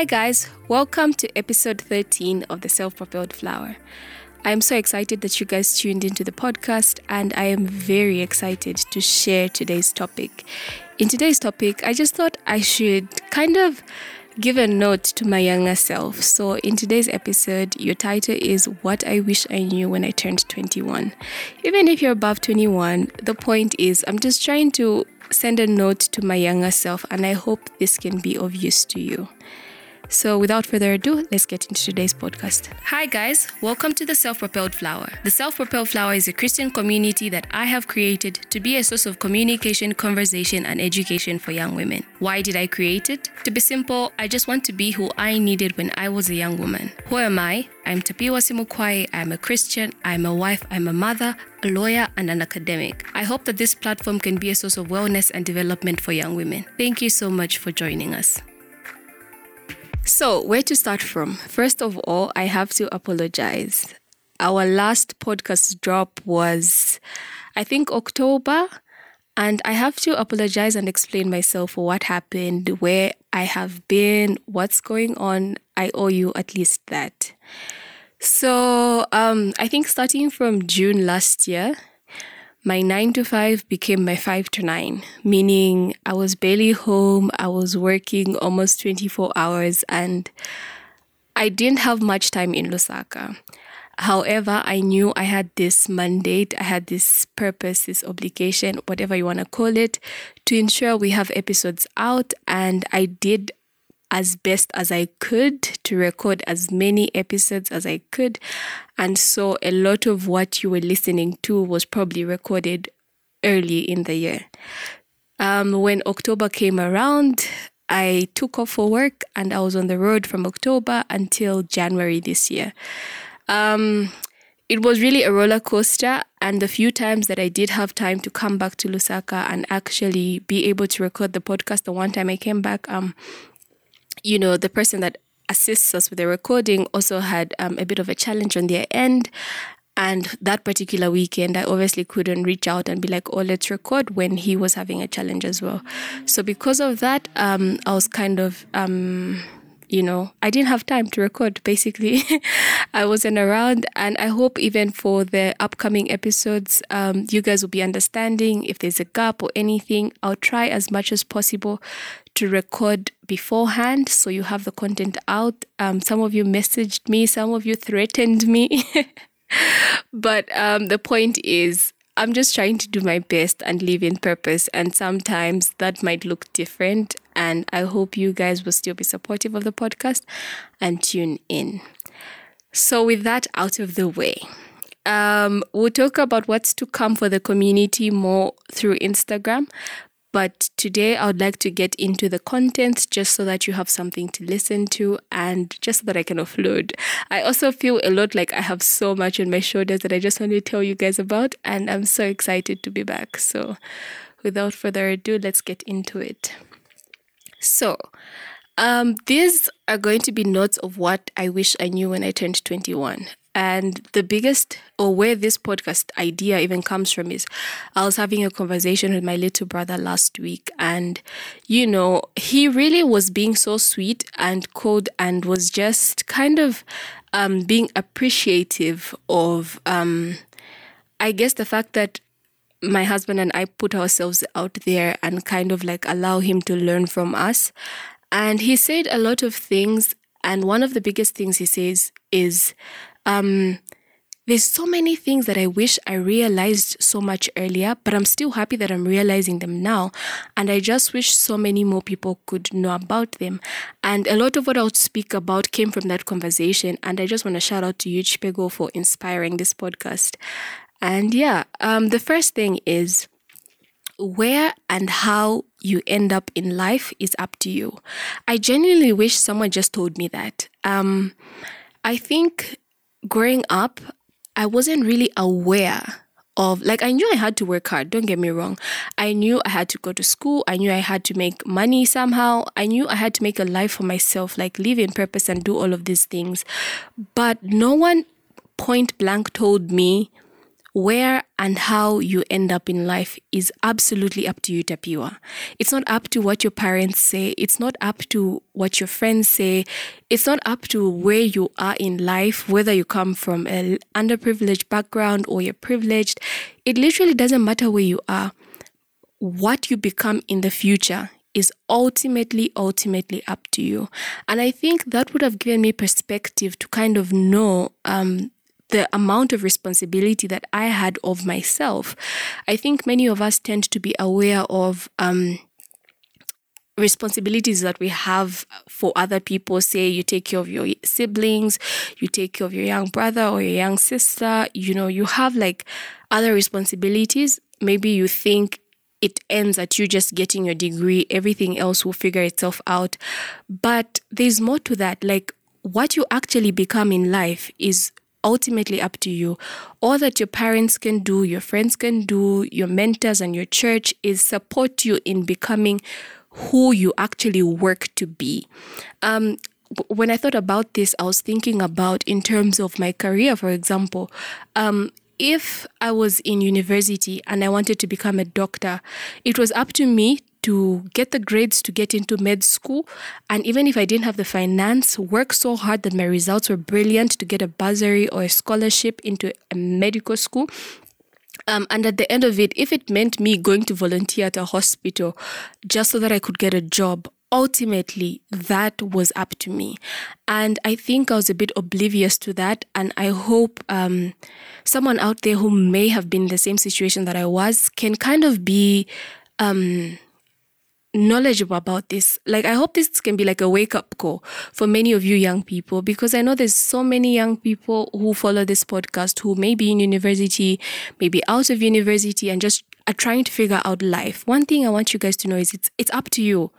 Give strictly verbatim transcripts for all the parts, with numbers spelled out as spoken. Hi guys, welcome to episode thirteen of The Self-Propelled Flower. I'm so excited that you guys tuned into the podcast, and I am very excited to share today's topic. In today's topic, I just thought I should kind of give a note to my younger self. So in today's episode, your title is What I Wish I Knew When I Turned twenty-one. Even if you're above twenty-one, the point is I'm just trying to send a note to my younger self, and I hope this can be of use to you. So without further ado, let's get into today's podcast. Hi guys, welcome to The Self-Propelled Flower. The Self-Propelled Flower is a Christian community that I have created to be a source of communication, conversation, and education for young women. Why did I create it? To be simple, I just want to be who I needed when I was a young woman. Who am I? I'm Tapiwa Simukwai. I'm a Christian, I'm a wife, I'm a mother, a lawyer, and an academic. I hope that this platform can be a source of wellness and development for young women. Thank you so much for joining us. So, where to start from? First of all, I have to apologize. Our last podcast drop was, I think, October, and I have to apologize and explain myself for what happened, where I have been, what's going on. I owe you at least that. So, um, I think starting from June last year, my nine to five became my five to nine, meaning I was barely home, I was working almost twenty-four hours, and I didn't have much time in Lusaka. However, I knew I had this mandate, I had this purpose, this obligation, whatever you want to call it, to ensure we have episodes out, and I did as best as I could to record as many episodes as I could. And so a lot of what you were listening to was probably recorded early in the year. Um, when October came around, I took off for work, and I was on the road from October until January this year. Um, it was really a roller coaster, and the few times that I did have time to come back to Lusaka and actually be able to record the podcast, the one time I came back, um, you know, the person that assists us with the recording also had um, a bit of a challenge on their end. And that particular weekend, I obviously couldn't reach out and be like, oh, let's record, when he was having a challenge as well. So because of that, um, I was kind of, um, you know, I didn't have time to record, basically. I wasn't around. And I hope even for the upcoming episodes, um, you guys will be understanding if there's a gap or anything. I'll try as much as possible to record beforehand, so you have the content out. Um, some of you messaged me, some of you threatened me. But um, the point is, I'm just trying to do my best and live in purpose. And sometimes that might look different. And I hope you guys will still be supportive of the podcast and tune in. So with that out of the way, um, we'll talk about what's to come for the community more through Instagram. But today I would like to get into the content, just so that you have something to listen to, and just so that I can offload. I also feel a lot like I have so much on my shoulders that I just want to tell you guys about, and I'm so excited to be back. So without further ado, let's get into it. So um, these are going to be notes of what I wish I knew when I turned twenty-one. And the biggest, or where this podcast idea even comes from, is I was having a conversation with my little brother last week, and, you know, he really was being so sweet and cold, and was just kind of um, being appreciative of, um, I guess, the fact that my husband and I put ourselves out there and kind of like allow him to learn from us. And he said a lot of things, and one of the biggest things he says is, Um, there's so many things that I wish I realized so much earlier, but I'm still happy that I'm realizing them now. And I just wish so many more people could know about them. And a lot of what I'll speak about came from that conversation. And I just want to shout out to you, Chipego, for inspiring this podcast. And yeah, um, the first thing is, where and how you end up in life is up to you. I genuinely wish someone just told me that. Um, I think growing up, I wasn't really aware of, like, I knew I had to work hard, don't get me wrong. I knew I had to go to school. I knew I had to make money somehow. I knew I had to make a life for myself, like live in purpose and do all of these things. But no one point blank told me Where and how you end up in life is absolutely up to you, Tapiwa. It's not up to what your parents say. It's not up to what your friends say. It's not up to where you are in life, whether you come from an underprivileged background or you're privileged. It literally doesn't matter where you are. What you become in the future is ultimately, ultimately up to you. And I think that would have given me perspective to kind of know um, the amount of responsibility that I had of myself. I think many of us tend to be aware of um, responsibilities that we have for other people. Say you take care of your siblings, you take care of your young brother or your young sister. You know, you have like other responsibilities. Maybe you think it ends at you just getting your degree. Everything else will figure itself out. But there's more to that. Like, what you actually become in life is ultimately up to you. All that your parents can do, your friends can do, your mentors and your church is support you in becoming who you actually work to be. Um, when I thought about this, I was thinking about in terms of my career, for example. Um, If I was in university and I wanted to become a doctor, it was up to me to get the grades to get into med school. And even if I didn't have the finance, work so hard that my results were brilliant to get a bursary or a scholarship into a medical school. Um, and at the end of it, if it meant me going to volunteer at a hospital just so that I could get a job, ultimately, that was up to me. And I think I was a bit oblivious to that. And I hope um, someone out there who may have been in the same situation that I was can kind of be um, knowledgeable about this. Like, I hope this can be like a wake-up call for many of you young people, because I know there's so many young people who follow this podcast who may be in university, maybe out of university, and just are trying to figure out life. One thing I want you guys to know is it's it's up to you.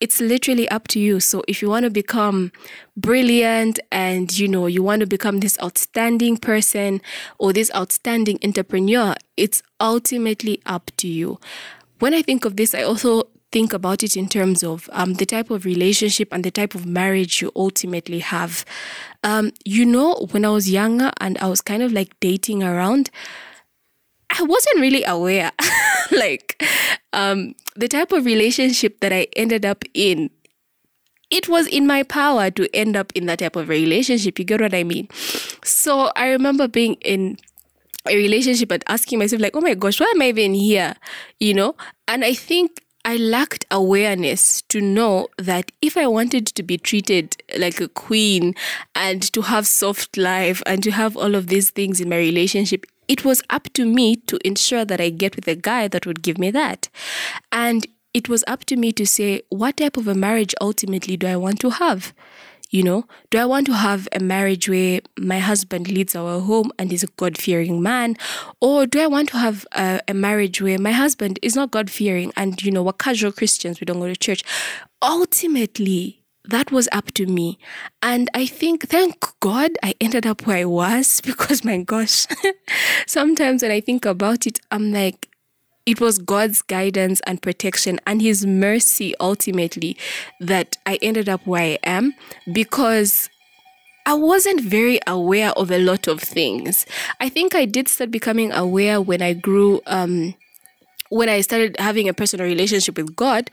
It's literally up to you. So if you want to become brilliant and, you know, you want to become this outstanding person or this outstanding entrepreneur, it's ultimately up to you. When I think of this, I also think about it in terms of um, the type of relationship and the type of marriage you ultimately have. Um, you know, when I was younger and I was kind of like dating around, I wasn't really aware. Like, um, the type of relationship that I ended up in, it was in my power to end up in that type of relationship. You get what I mean? So I remember being in a relationship and asking myself, like, oh my gosh, why am I even here? You know? And I think I lacked awareness to know that if I wanted to be treated like a queen and to have soft life and to have all of these things in my relationship, it was up to me to ensure that I get with a guy that would give me that. And it was up to me to say, what type of a marriage ultimately do I want to have? You know, do I want to have a marriage where my husband leads our home and is a God-fearing man? Or do I want to have a, a marriage where my husband is not God-fearing and, you know, we're casual Christians, we don't go to church? Ultimately, that was up to me. And I think, thank God, I ended up where I was, because my gosh, sometimes when I think about it, I'm like, it was God's guidance and protection and his mercy ultimately that I ended up where I am, because I wasn't very aware of a lot of things. I think I did start becoming aware when I grew, um, when I started having a personal relationship with God.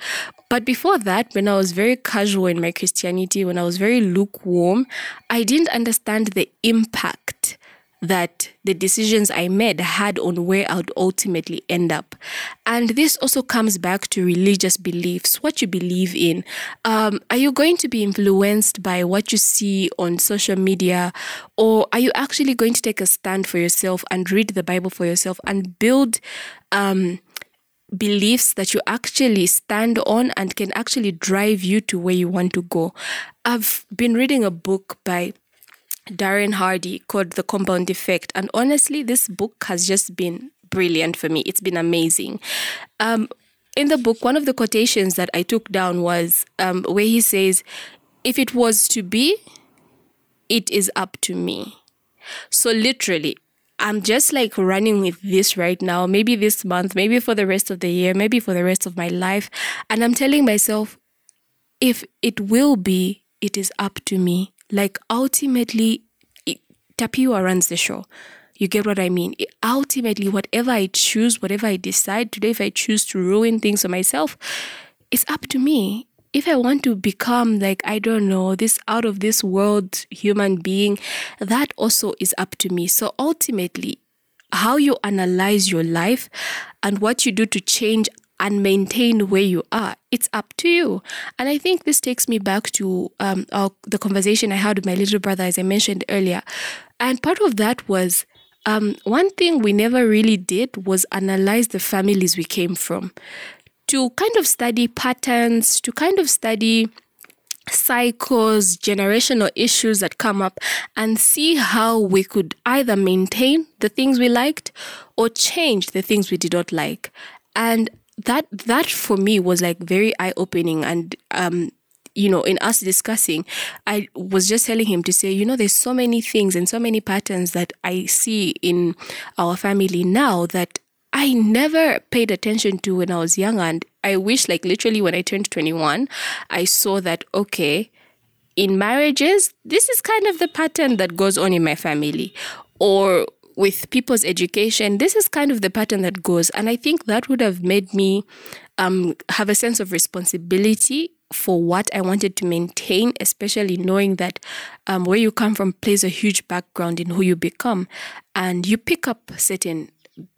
But before that, when I was very casual in my Christianity, when I was very lukewarm, I didn't understand the impact that the decisions I made had on where I would ultimately end up. And this also comes back to religious beliefs, what you believe in. Um, are you going to be influenced by what you see on social media? Or are you actually going to take a stand for yourself and read the Bible for yourself and build um beliefs that you actually stand on and can actually drive you to where you want to go? I've been reading a book by Darren Hardy called The Compound Effect, and honestly, this book has just been brilliant for me. It's been amazing. Um, in the book, one of the quotations that I took down was um, where he says, "If it was to be, it is up to me." So literally, I'm just like running with this right now, maybe this month, maybe for the rest of the year, maybe for the rest of my life. And I'm telling myself, if it will be, it is up to me. Like ultimately, it, Tapiwa runs the show. You get what I mean? It, ultimately, whatever I choose, whatever I decide today, if I choose to ruin things for myself, it's up to me. If I want to become like, I don't know, this out of this world human being, that also is up to me. So ultimately, how you analyze your life and what you do to change and maintain where you are, it's up to you. And I think this takes me back to um, our, the conversation I had with my little brother, as I mentioned earlier. And part of that was, um, one thing we never really did was analyze the families we came from, to kind of study patterns, to kind of study cycles, generational issues that come up, and see how we could either maintain the things we liked or change the things we did not like. And That that for me was like very eye-opening. And, um, you know, in us discussing, I was just telling him to say, you know, there's so many things and so many patterns that I see in our family now that I never paid attention to when I was young. And I wish, like, literally when I turned twenty-one, I saw that, okay, in marriages, this is kind of the pattern that goes on in my family. Or with people's education, this is kind of the pattern that goes. And I think that would have made me um, have a sense of responsibility for what I wanted to maintain, especially knowing that um, where you come from plays a huge background in who you become. And you pick up certain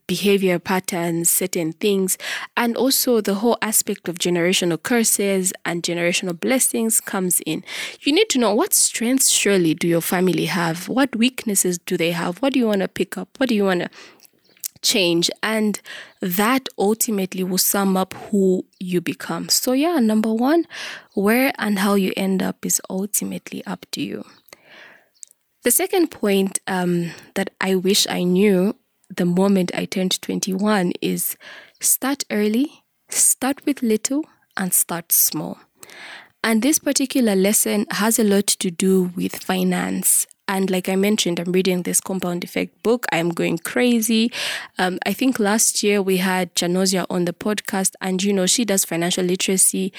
behavior patterns, certain things, and also the whole aspect of generational curses and generational blessings comes in. You need to know what strengths surely do your family have, what weaknesses do they have, what do you want to pick up, what do you want to change, and that ultimately will sum up who you become. So yeah, number one, where and how you end up is ultimately up to you. The second point um, that I wish I knew the moment I turned twenty-one is start early, start with little, and start small. And this particular lesson has a lot to do with finance. And like I mentioned, I'm reading this Compound Effect book. I'm going crazy. Um, I think last year we had Chanozia on the podcast, and you know, she does financial literacy.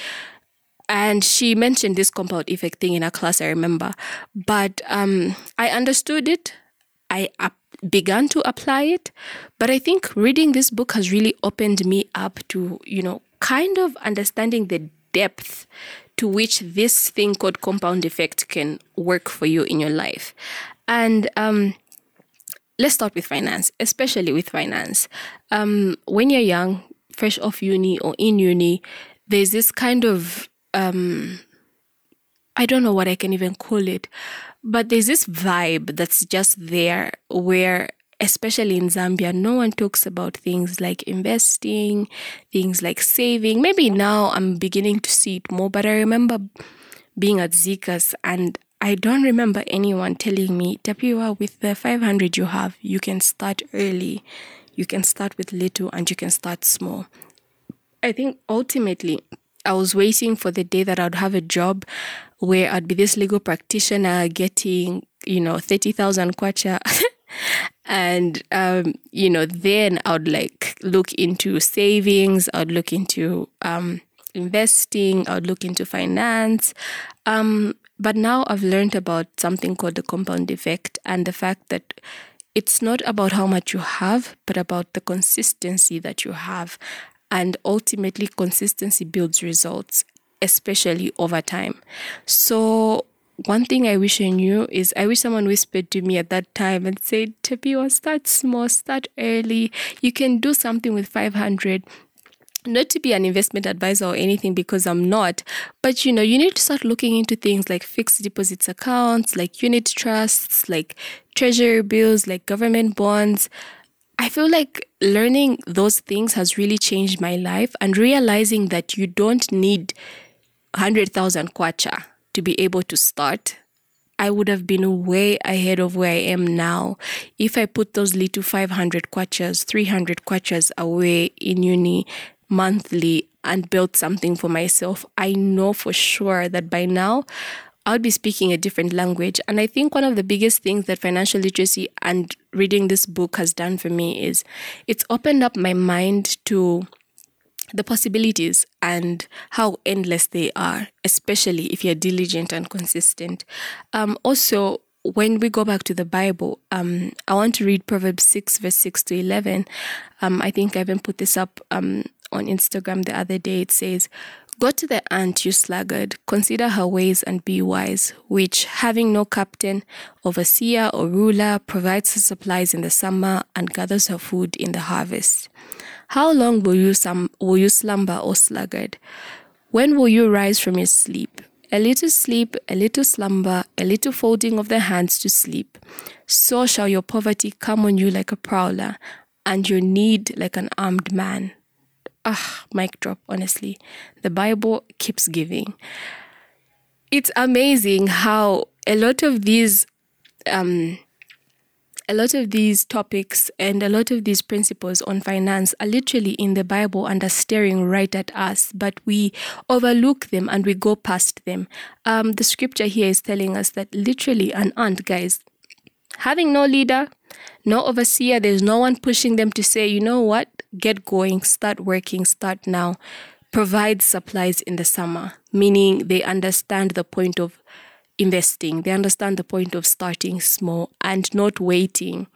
And she mentioned this Compound Effect thing in her class, I remember. But um, I understood it. I up- began to apply it. But I think reading this book has really opened me up to, you know, kind of understanding the depth to which this thing called compound effect can work for you in your life. And um, let's start with finance, especially with finance. Um, when you're young, fresh off uni or in uni, there's this kind of, um, I don't know what I can even call it, but there's this vibe that's just there where, especially in Zambia, no one talks about things like investing, things like saving. Maybe now I'm beginning to see it more, but I remember being at Zika's and I don't remember anyone telling me, Tapiwa, with the five hundred you have, you can start early, you can start with little, and you can start small. I think ultimately, I was waiting for the day that I'd have a job where I'd be this legal practitioner getting, you know, thirty thousand kwacha. And, um, you know, then I'd like look into savings. I'd look into um, investing. I'd look into finance. Um, but now I've learned about something called the compound effect and the fact that it's not about how much you have, but about the consistency that you have. And ultimately, consistency builds results, especially over time. So one thing I wish I knew is I wish someone whispered to me at that time and said, Tapiwa, start small, start early. You can do something with five hundred. Not to be an investment advisor or anything, because I'm not. But, you know, you need to start looking into things like fixed deposits accounts, like unit trusts, like treasury bills, like government bonds. I feel like learning those things has really changed my life, and realizing that you don't need one hundred thousand kwacha to be able to start. I would have been way ahead of where I am now if I put those little five hundred kwachas, three hundred kwachas away in uni monthly and built something for myself. I know for sure that by now I would be speaking a different language. And I think one of the biggest things that financial literacy and reading this book has done for me is it's opened up my mind to the possibilities and how endless they are, especially if you're diligent and consistent. Um, also, when we go back to the Bible, um, I want to read Proverbs six, verse six to eleven. Um, I think I even put this up um, on Instagram the other day. It says, "Go to the ant, you sluggard, consider her ways and be wise, which, having no captain, overseer or ruler, provides her supplies in the summer and gathers her food in the harvest. How long will you, sum- will you slumber, O sluggard? When will you rise from your sleep? A little sleep, a little slumber, a little folding of the hands to sleep. So shall your poverty come on you like a prowler, and your need like an armed man." Ah, mic drop, honestly. The Bible keeps giving. It's amazing how a lot of these, um, a lot of these topics and a lot of these principles on finance are literally in the Bible and are staring right at us, but we overlook them and we go past them. Um, the scripture here is telling us that literally an ant, guys, having no leader, no overseer, there's no one pushing them to say, you know what, get going, start working, start now, provide supplies in the summer, meaning they understand the point of investing. They understand the point of starting small and not waiting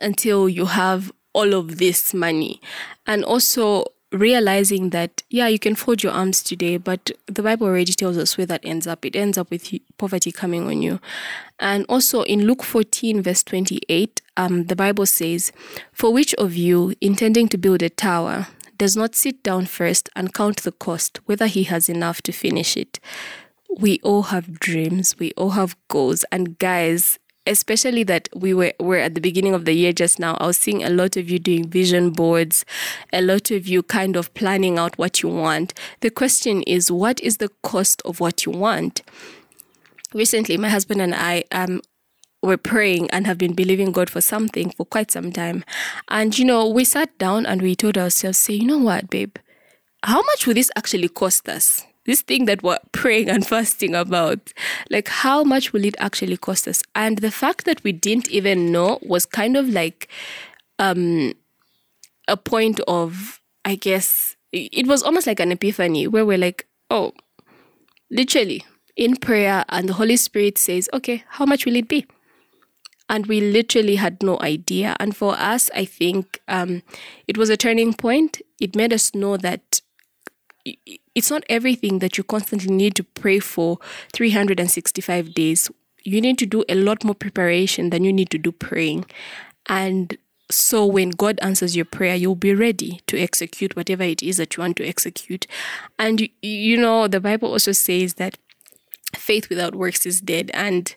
until you have all of this money. And also realizing that, yeah, you can fold your arms today, but the Bible already tells us where that ends up. It ends up with poverty coming on you. And also in Luke fourteen, verse twenty-eight, um, the Bible says, "For which of you, intending to build a tower, does not sit down first and count the cost, whether he has enough to finish it?" We all have dreams, we all have goals. And guys, especially that we were, were at the beginning of the year just now, I was seeing a lot of you doing vision boards, a lot of you kind of planning out what you want. The question is, what is the cost of what you want? Recently, my husband and I um, were praying and have been believing God for something for quite some time. And, you know, we sat down and we told ourselves, say, you know what, babe, how much will this actually cost us? This thing that we're praying and fasting about, like how much will it actually cost us? And the fact that we didn't even know was kind of like um, a point of, I guess, it was almost like an epiphany where we're like, oh, literally in prayer and the Holy Spirit says, okay, how much will it be? And we literally had no idea. And for us, I think um, it was a turning point. It made us know that it's not everything that you constantly need to pray for three hundred sixty-five days. You need to do a lot more preparation than you need to do praying. And so when God answers your prayer, you'll be ready to execute whatever it is that you want to execute. And, you, you know, the Bible also says that faith without works is dead. And,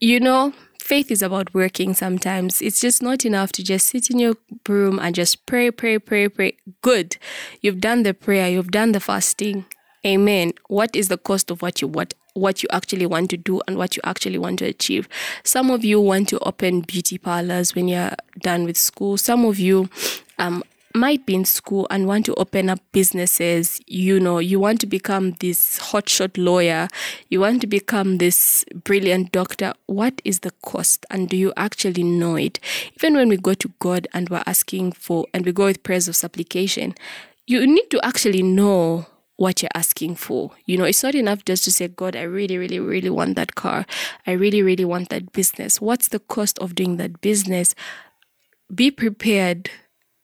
you know, faith is about working sometimes. It's just not enough to just sit in your room and just pray, pray, pray, pray. Good. You've done the prayer. You've done the fasting. Amen. What is the cost of what you what, what you actually want to do and what you actually want to achieve? Some of you want to open beauty parlors when you're done with school. Some of you um, might be in school and want to open up businesses. You know, you want to become this hotshot lawyer. You want to become this brilliant doctor. What is the cost? And do you actually know it? Even when we go to God and we're asking for, and we go with prayers of supplication, you need to actually know what you're asking for. You know, it's not enough just to say, God, I really, really, really want that car. I really, really want that business. What's the cost of doing that business? Be prepared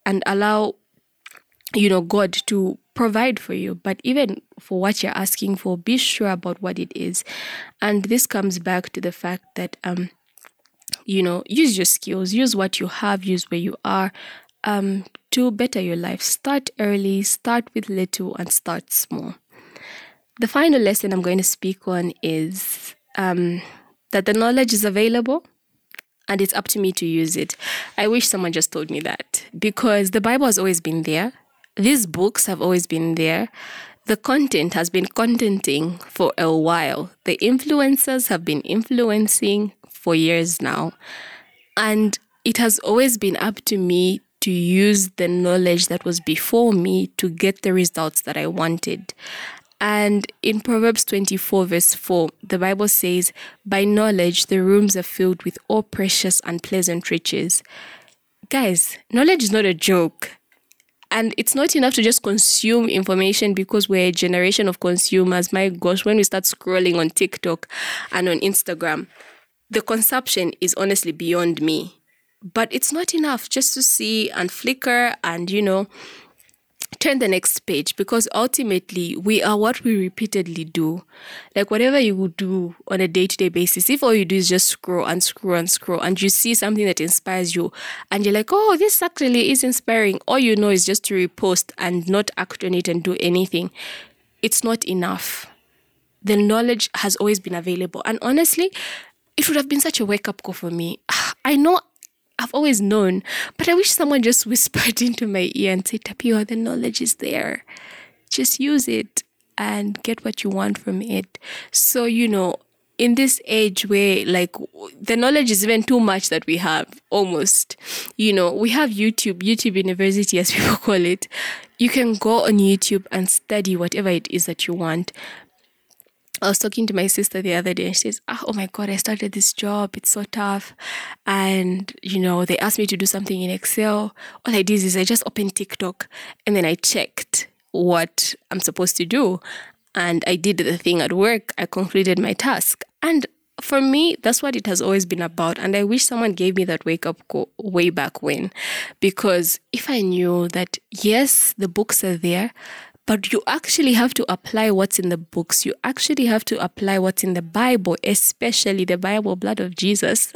and allow, you know, God to provide for you. But even for what you're asking for, be sure about what it is. And this comes back to the fact that, um, you know, use your skills, use what you have, use where you are um, to better your life. Start early, start with little, and start small. The final lesson I'm going to speak on is um, that the knowledge is available, and it's up to me to use it. I wish someone just told me that, because the Bible has always been there. These books have always been there. The content has been contenting for a while. The influencers have been influencing for years now. And it has always been up to me to use the knowledge that was before me to get the results that I wanted. And in Proverbs twenty-four, verse four, the Bible says, "By knowledge, the rooms are filled with all precious and pleasant riches." Guys, knowledge is not a joke. And it's not enough to just consume information, because we're a generation of consumers. My gosh, when we start scrolling on TikTok and on Instagram, the consumption is honestly beyond me. But it's not enough just to see and flicker and, you know, turn the next page, because ultimately we are what we repeatedly do. Like whatever you would do on a day-to-day basis, if all you do is just scroll and scroll and scroll and you see something that inspires you and you're like, oh, this actually is inspiring. All you know is just to repost and not act on it and do anything. It's not enough. The knowledge has always been available. And honestly, it would have been such a wake-up call for me. I know I've always known, but I wish someone just whispered into my ear and said, Tapiwa, the knowledge is there. Just use it and get what you want from it. So, you know, in this age where, like, the knowledge is even too much that we have, almost, you know, we have YouTube, YouTube University, as people call it. You can go on YouTube and study whatever it is that you want. I was talking to my sister the other day and she says, oh, oh my God, I started this job. It's so tough. And, you know, they asked me to do something in Excel. All I did is I just opened TikTok and then I checked what I'm supposed to do. And I did the thing at work. I concluded my task. And for me, that's what it has always been about. And I wish someone gave me that wake up call way back when. Because if I knew that, yes, the books are there, but you actually have to apply what's in the books. You actually have to apply what's in the Bible, especially the Bible, blood of Jesus.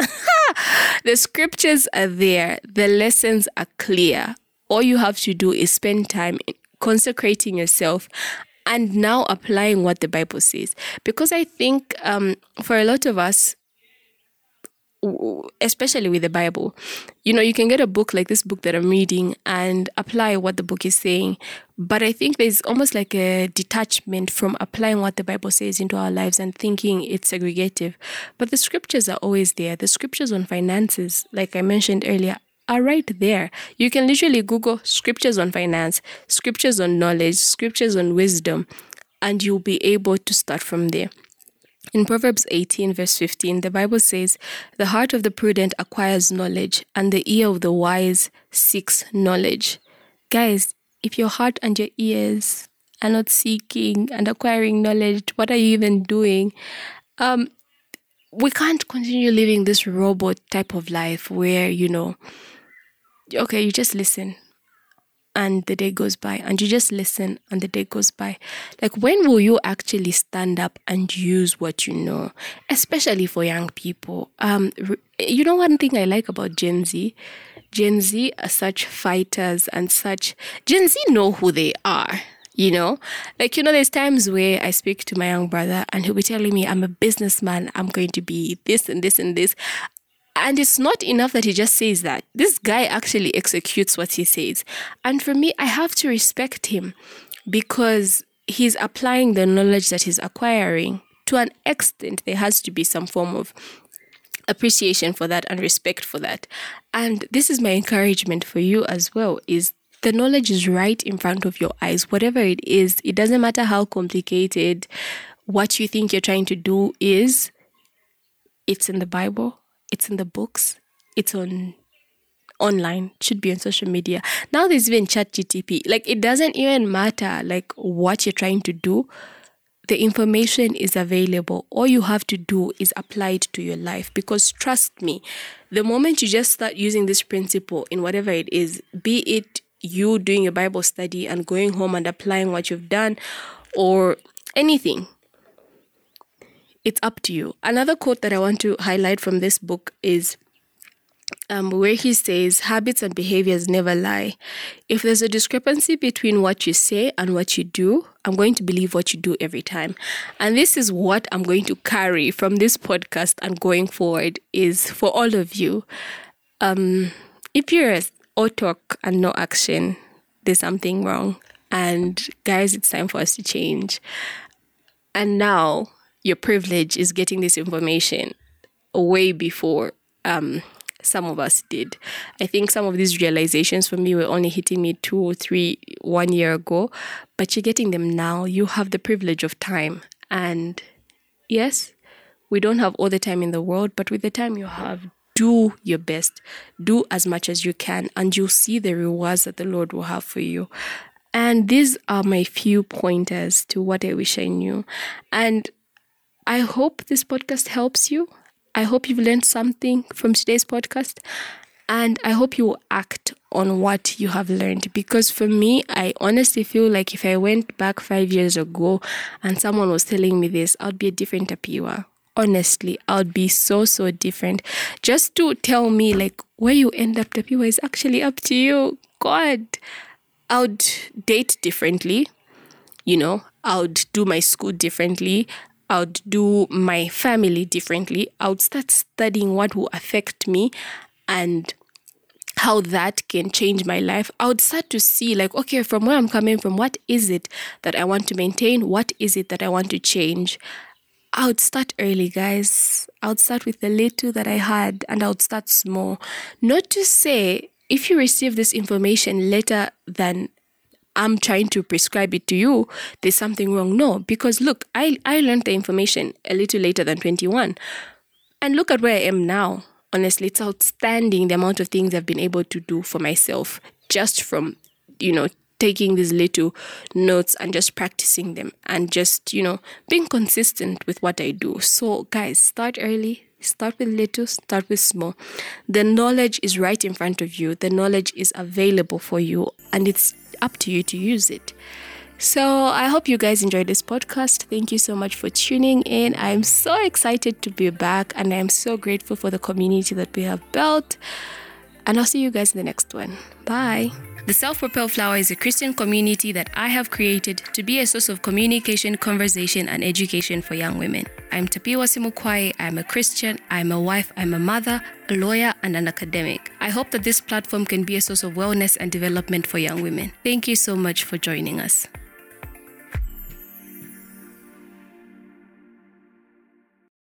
The scriptures are there. The lessons are clear. All you have to do is spend time consecrating yourself and now applying what the Bible says. Because I think um, for a lot of us, especially with the Bible, you know, you can get a book like this book that I'm reading and apply what the book is saying. But I think there's almost like a detachment from applying what the Bible says into our lives and thinking it's segregative. But the scriptures are always there. The scriptures on finances, like I mentioned earlier, are right there. You can literally Google scriptures on finance, scriptures on knowledge, scriptures on wisdom, and you'll be able to start from there. In Proverbs eighteen, verse fifteen, the Bible says, the heart of the prudent acquires knowledge, and the ear of the wise seeks knowledge. Guys, if your heart and your ears are not seeking and acquiring knowledge, what are you even doing? Um, we can't continue living this robot type of life where, you know, okay, you just listen and the day goes by, and you just listen and the day goes by. Like, when will you actually stand up and use what you know, especially for young people? Um, you know, one thing I like about Gen Z, Gen Z are such fighters and such, Gen Z know who they are, you know? Like, you know, there's times where I speak to my young brother and he'll be telling me, I'm a businessman, I'm going to be this and this and this. And it's not enough that he just says that. This guy actually executes what he says. And for me, I have to respect him because he's applying the knowledge that he's acquiring. To an extent, there has to be some form of appreciation for that and respect for that. And this is my encouragement for you as well, is the knowledge is right in front of your eyes. Whatever it is, it doesn't matter how complicated what you think you're trying to do is, it's in the Bible. It's in the books, it's on online, should be on social media. Now there's even ChatGPT. Like, it doesn't even matter like what you're trying to do. The information is available. All you have to do is apply it to your life. Because trust me, the moment you just start using this principle in whatever it is, be it you doing a Bible study and going home and applying what you've done or anything, it's up to you. Another quote that I want to highlight from this book is um, where he says, habits and behaviors never lie. If there's a discrepancy between what you say and what you do, I'm going to believe what you do every time. And this is what I'm going to carry from this podcast and going forward is for all of you. Um, if you're all talk and no action, there's something wrong. And guys, it's time for us to change. And now, your privilege is getting this information way before um, some of us did. I think some of these realizations for me were only hitting me two or three, one year ago, but you're getting them now. You have the privilege of time. And yes, we don't have all the time in the world, but with the time you have, do your best. Do as much as you can, and you'll see the rewards that the Lord will have for you. And these are my few pointers to what I wish I knew. And I hope this podcast helps you. I hope you've learned something from today's podcast, and I hope you will act on what you have learned. Because for me, I honestly feel like if I went back five years ago and someone was telling me this, I'd be a different Tapiwa. Honestly, I'd be so, so different. Just to tell me, like, where you end up, Tapiwa, is actually up to you. God, I would date differently. You know, I would do my school differently. I would do my family differently. I would start studying what will affect me and how that can change my life. I would start to see, like, okay, from where I'm coming from, what is it that I want to maintain? What is it that I want to change? I would start early, guys. I would start with the little that I had, and I would start small. Not to say, if you receive this information later than I'm trying to prescribe it to you, there's something wrong. No, because look, I, I learned the information a little later than twenty-one. And look at where I am now. Honestly, it's outstanding the amount of things I've been able to do for myself just from, you know, taking these little notes and just practicing them and just, you know, being consistent with what I do. So guys, start early, start with little, start with small. The knowledge is right in front of you. The knowledge is available for you, and it's up to you to use it. So I hope you guys enjoyed this podcast. Thank you so much for tuning in. I'm so excited to be back, and I'm so grateful for the community that we have built. And I'll see you guys in the next one. Bye. The Self-Propelled Flower is a Christian community that I have created to be a source of communication, conversation, and education for young women. I'm Tapiwa Simukwai. I'm a Christian, I'm a wife, I'm a mother, a lawyer, and an academic. I hope that this platform can be a source of wellness and development for young women. Thank you so much for joining us.